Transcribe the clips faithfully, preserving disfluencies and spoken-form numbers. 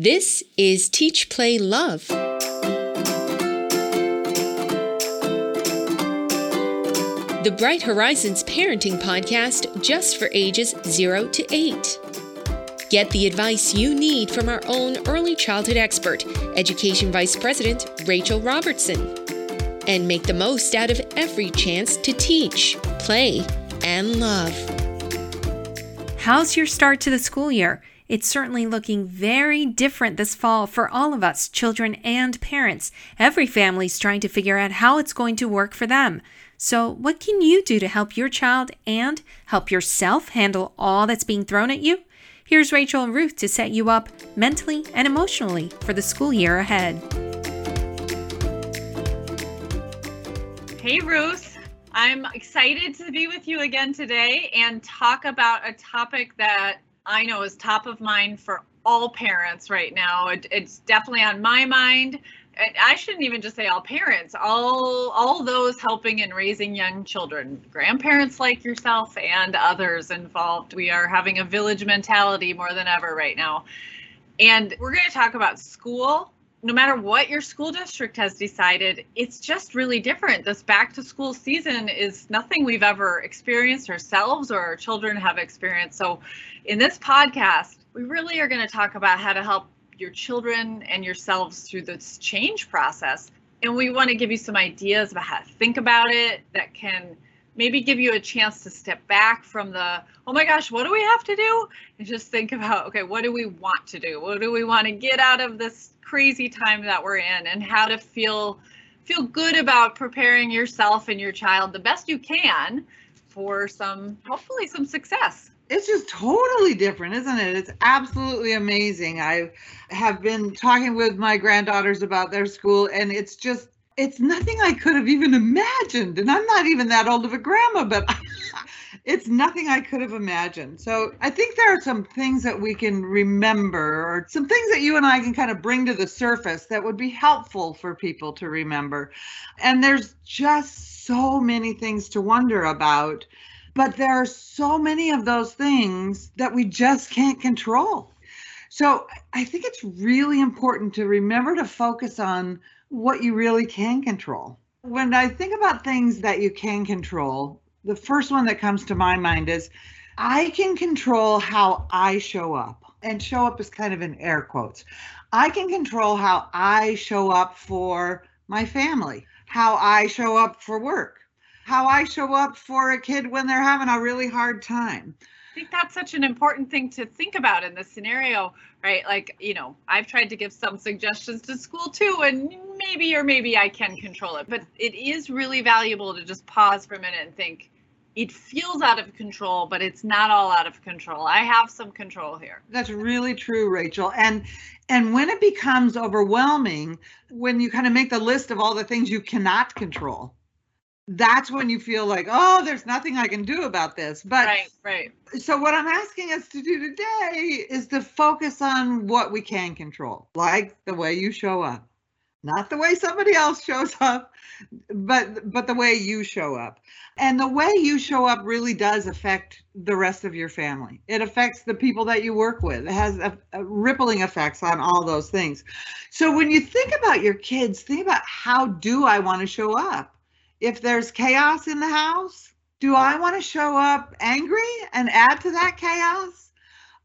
This is Teach, Play, Love. The Bright Horizons parenting podcast just for ages zero to eight. Get the advice you need from our own early childhood expert, Education Vice President Rachel Robertson. And make the most out of every chance to teach, play, and love. How's your start to the school year? It's certainly looking very different this fall for all of us, children and parents. Every family's trying to figure out how it's going to work for them. So what can you do to help your child and help yourself handle all that's being thrown at you? Here's Rachel and Ruth to set you up mentally and emotionally for the school year ahead. Hey, Ruth. I'm excited to be with you again today and talk about a topic that I know is top of mind for all parents right now. It, it's definitely on my mind. I shouldn't even just say all parents, all all those helping and raising young children, grandparents like yourself and others involved. We are having a village mentality more than ever right now. And we're going to talk about school. No matter what your school district has decided, it's just really different. This back to school season is nothing we've ever experienced ourselves or our children have experienced. So in this podcast, we really are going to talk about how to help your children and yourselves through this change process. And we want to give you some ideas about how to think about it that can maybe give you a chance to step back from the, oh my gosh, what do we have to do? And just think about, okay, what do we want to do? What do we want to get out of this crazy time that we're in, and how to feel feel good about preparing yourself and your child the best you can for some, hopefully some success. It's just totally different, isn't it? It's absolutely amazing. I have been talking with my granddaughters about their school, and it's just, it's nothing I could have even imagined. And I'm not even that old of a grandma, but it's nothing I could have imagined. So I think there are some things that we can remember, or some things that you and I can kind of bring to the surface that would be helpful for people to remember. And there's just so many things to wonder about. But there are so many of those things that we just can't control. So I think it's really important to remember to focus on what you really can control. When I think about things that you can control, the first one that comes to my mind is, I can control how I show up. And show up is kind of in air quotes. I can control how I show up for my family, how I show up for work, how I show up for a kid when they're having a really hard time. I think that's such an important thing to think about in this scenario, right? Like, you know, I've tried to give some suggestions to school too, and maybe or maybe I can control it, but it is really valuable to just pause for a minute and think, it feels out of control, but it's not all out of control. I have some control here. That's really true, Rachel. And and when it becomes overwhelming, when you kind of make the list of all the things you cannot control, that's when you feel like, oh, there's nothing I can do about this. But right, right. So what I'm asking us to do today is to focus on what we can control, like the way you show up, not the way somebody else shows up, but but the way you show up. And the way you show up really does affect the rest of your family. It affects the people that you work with. It has a, a rippling effects on all those things. So when you think about your kids, think about, how do I want to show up? If there's chaos in the house, do I want to show up angry and add to that chaos?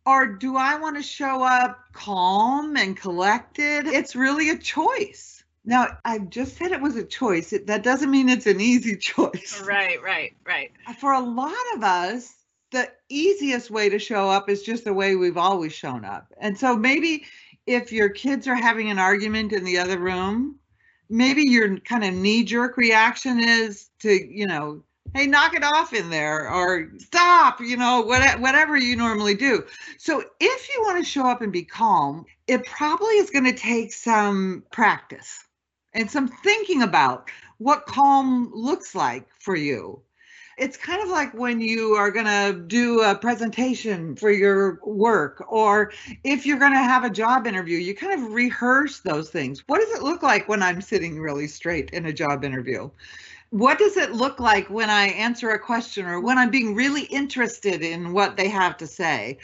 Or do I want to show up calm and collected? It's really a choice. Now, I just said it was a choice. It, that doesn't mean it's an easy choice. Right, right, right. For a lot of us, the easiest way to show up is just the way we've always shown up. And so maybe if your kids are having an argument in the other room, maybe your kind of knee-jerk reaction is to, you know, hey, knock it off in there, or stop, you know, what, whatever you normally do. So if you want to show up and be calm, it probably is going to take some practice and some thinking about what calm looks like for you. It's kind of like when you are going to do a presentation for your work, or if you're going to have a job interview, you kind of rehearse those things. What does it look like when I'm sitting really straight in a job interview? what does it look like when I answer a question or when I'm being really interested in what they have to say?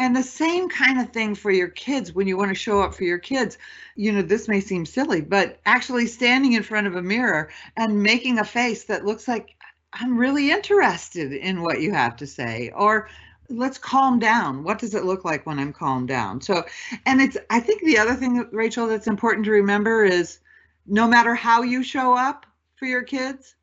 And the same kind of thing for your kids when you want to show up for your kids. You know, this may seem silly, but actually standing in front of a mirror and making a face that looks like I'm really interested in what you have to say, or let's calm down. What does it look like when I'm calmed down? So, and it's, I think the other thing, Rachel, that's important to remember is no matter how you show up for your kids,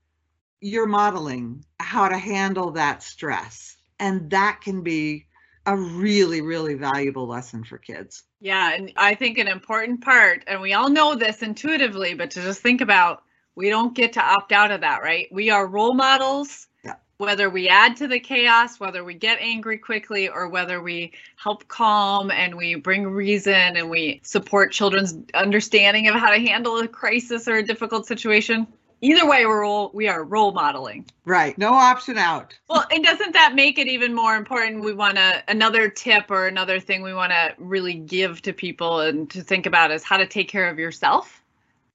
you're modeling how to handle that stress. And that can be a really, really valuable lesson for kids. Yeah, and I think an important part, and we all know this intuitively, but to just think about, we don't get to opt out of that, right? We are role models, yeah. Whether we add to the chaos, whether we get angry quickly, or whether we help calm and we bring reason and we support children's understanding of how to handle a crisis or a difficult situation. Either way, we're role, we are role modeling. Right. No option out. Well, and doesn't that make it even more important? We want to, another tip or another thing we want to really give to people and to think about is how to take care of yourself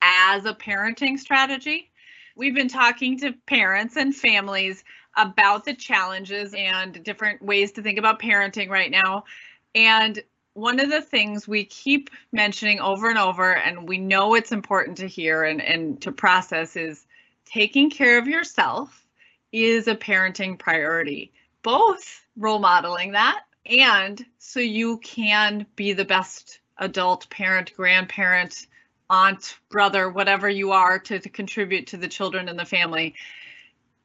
as a parenting strategy. We've been talking to parents and families about the challenges and different ways to think about parenting right now. And one of the things we keep mentioning over and over, and we know it's important to hear and, and to process, is taking care of yourself is a parenting priority. Both role modeling that, and so you can be the best adult, parent, grandparent, aunt, brother, whatever you are to, to contribute to the children and the family.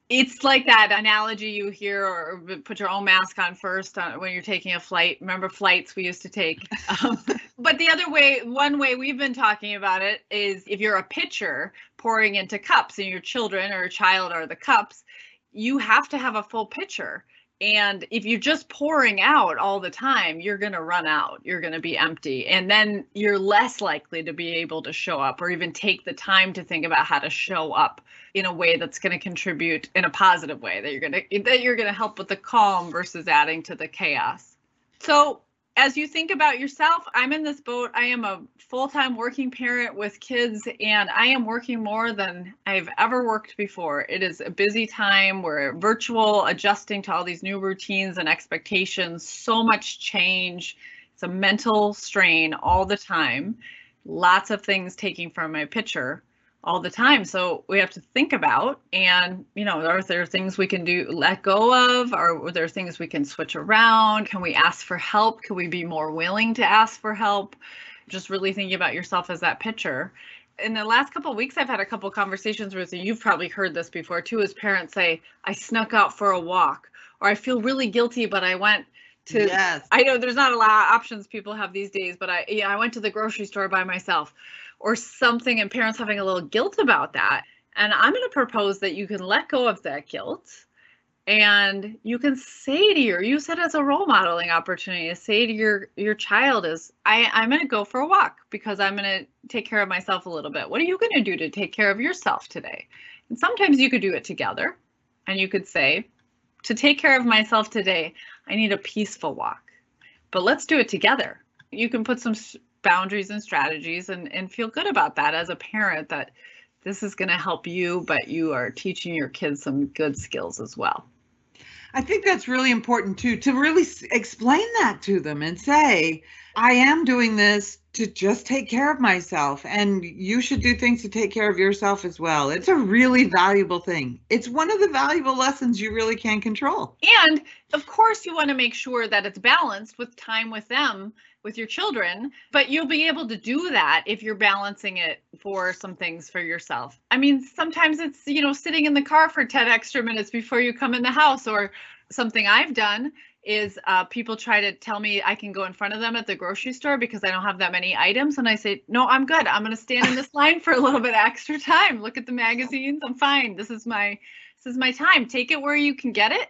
It's like that analogy you hear, or put your own mask on first when you're taking a flight. Remember flights we used to take? Um, but the other way, one way we've been talking about it is if you're a pitcher pouring into cups and your children or a child are the cups, you have to have a full pitcher. And if you're just pouring out all the time, you're going to run out. You're going to be empty. And then you're less likely to be able to show up or even take the time to think about how to show up in a way that's going to contribute in a positive way, that you're going to that you're going to help with the calm versus adding to the chaos. So as you think about yourself, I'm in this boat. I am a full-time working parent with kids, and I am working more than I've ever worked before. It is a busy time. We're virtual, adjusting to all these new routines and expectations, so much change. It's a mental strain all the time. Lots of things taking from my picture all the time. So we have to think about, and, you know, are there things we can do, let go of? Are there things we can switch around? Can we ask for help? Can we be more willing to ask for help? Just really thinking about yourself as that picture. In the last couple of weeks, I've had a couple of conversations with you. You've probably heard this before too, as parents say, I snuck out for a walk, or I feel really guilty, but I went to, yes. I know there's not a lot of options people have these days, but I, yeah, I went to the grocery store by myself, or something, and parents having a little guilt about that. And I'm going to propose that you can let go of that guilt, and you can say to your, you said it's a role modeling opportunity, to say to your, your child is, I, I'm going to go for a walk because I'm going to take care of myself a little bit. What are you going to do to take care of yourself today? And sometimes you could do it together, and you could say, to take care of myself today, I need a peaceful walk, but let's do it together. You can put some boundaries and strategies and, and feel good about that as a parent, that this is going to help you, but you are teaching your kids some good skills as well. I think that's really important too, to really explain that to them and say, I am doing this to just take care of myself, and you should do things to take care of yourself as well. It's a really valuable thing. It's one of the valuable lessons you really can control. And of course you want to make sure that it's balanced with time with them, with your children, but you'll be able to do that if you're balancing it for some things for yourself. I mean, sometimes it's, you know, sitting in the car for ten extra minutes before you come in the house, or something I've done is uh, people try to tell me I can go in front of them at the grocery store because I don't have that many items. And I say, no, I'm good. I'm going to stand in this line for a little bit extra time. Look at the magazines. I'm fine. This is my, this is my time. Take it where you can get it,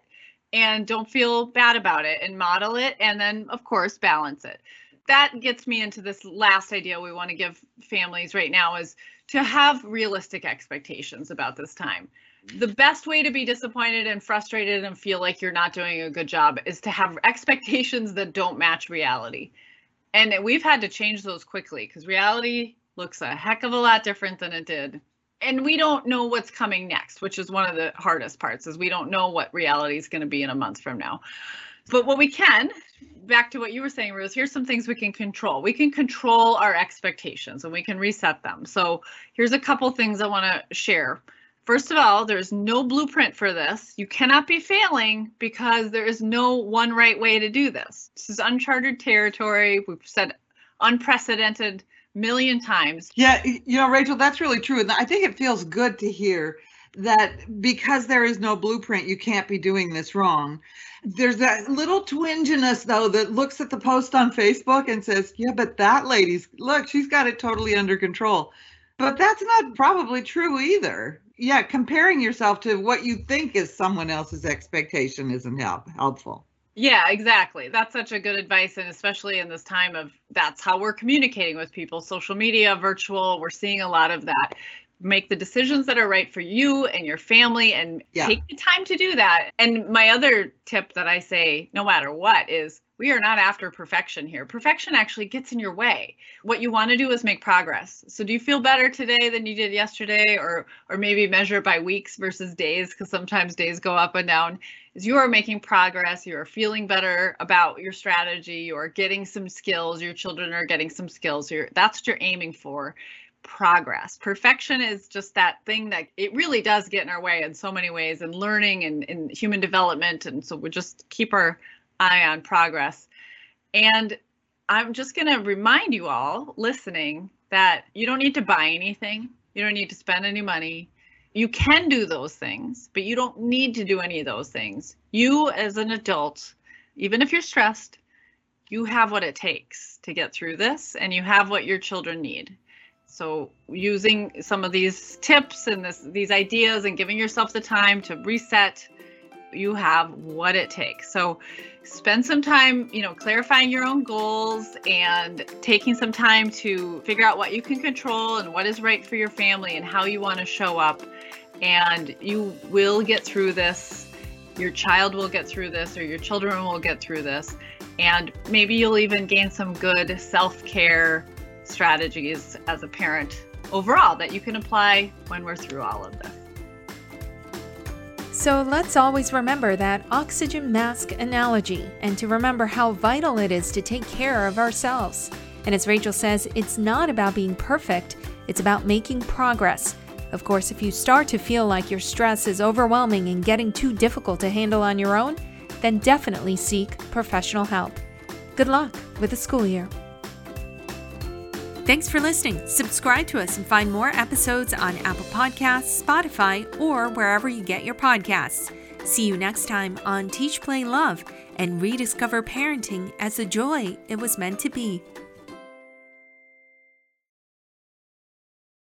and don't feel bad about it, and model it, and then, of course, balance it. That gets me into this last idea we want to give families right now, is to have realistic expectations about this time. The best way to be disappointed and frustrated and feel like you're not doing a good job is to have expectations that don't match reality. And we've had to change those quickly because reality looks a heck of a lot different than it did and we don't know what's coming next, which is one of the hardest parts, is we don't know what reality is going to be in a month from now. But what we can, back to what you were saying, Rose, here's some things we can control. We can control our expectations and we can reset them. So here's a couple things I want to share. First of all, there's no blueprint for this. You cannot be failing because there is no one right way to do this. This is uncharted territory. We've said unprecedented million times. Yeah, you know, Rachel, that's really true. And I think it feels good to hear that because there is no blueprint, you can't be doing this wrong. There's that little twinge in us, though, that looks at the post on Facebook and says, yeah, but that lady's, look, she's got it totally under control. But that's not probably true either. Yeah, comparing yourself to what you think is someone else's expectation isn't help, helpful. Yeah, exactly. That's such a good advice. And especially in this time of, that's how we're communicating with people, social media, virtual, we're seeing a lot of that. Make the decisions that are right for you and your family, and yeah. Take the time to do that. And my other tip that I say, no matter what, is we are not after perfection here. Perfection actually gets in your way. What you want to do is make progress. So do you feel better today than you did yesterday, or or maybe measure by weeks versus days, because sometimes days go up and down? Is you are making progress, you are feeling better about your strategy, you are getting some skills, your children are getting some skills. You're, that's what you're aiming for. Progress. Perfection is just that thing that it really does get in our way in so many ways, in learning and in human development. And so we just keep our eye on progress. And I'm just going to remind you all listening that you don't need to buy anything. You don't need to spend any money. You can do those things, but you don't need to do any of those things. You as an adult, even if you're stressed, you have what it takes to get through this, and you have what your children need. So using some of these tips and this, these ideas and giving yourself the time to reset, you have what it takes. So spend some time, you know, clarifying your own goals and taking some time to figure out what you can control and what is right for your family and how you want to show up. And you will get through this. Your child will get through this, or your children will get through this. And maybe you'll even gain some good self-care strategies as a parent overall that you can apply when we're through all of this. So let's always remember that oxygen mask analogy, and to remember how vital it is to take care of ourselves. And as Rachel says, it's not about being perfect, it's about making progress. Of course, if you start to feel like your stress is overwhelming and getting too difficult to handle on your own, then definitely seek professional help. Good luck with the school year. Thanks for listening. Subscribe to us and find more episodes on Apple Podcasts, Spotify, or wherever you get your podcasts. See you next time on Teach, Play, Love, and rediscover parenting as the joy it was meant to be.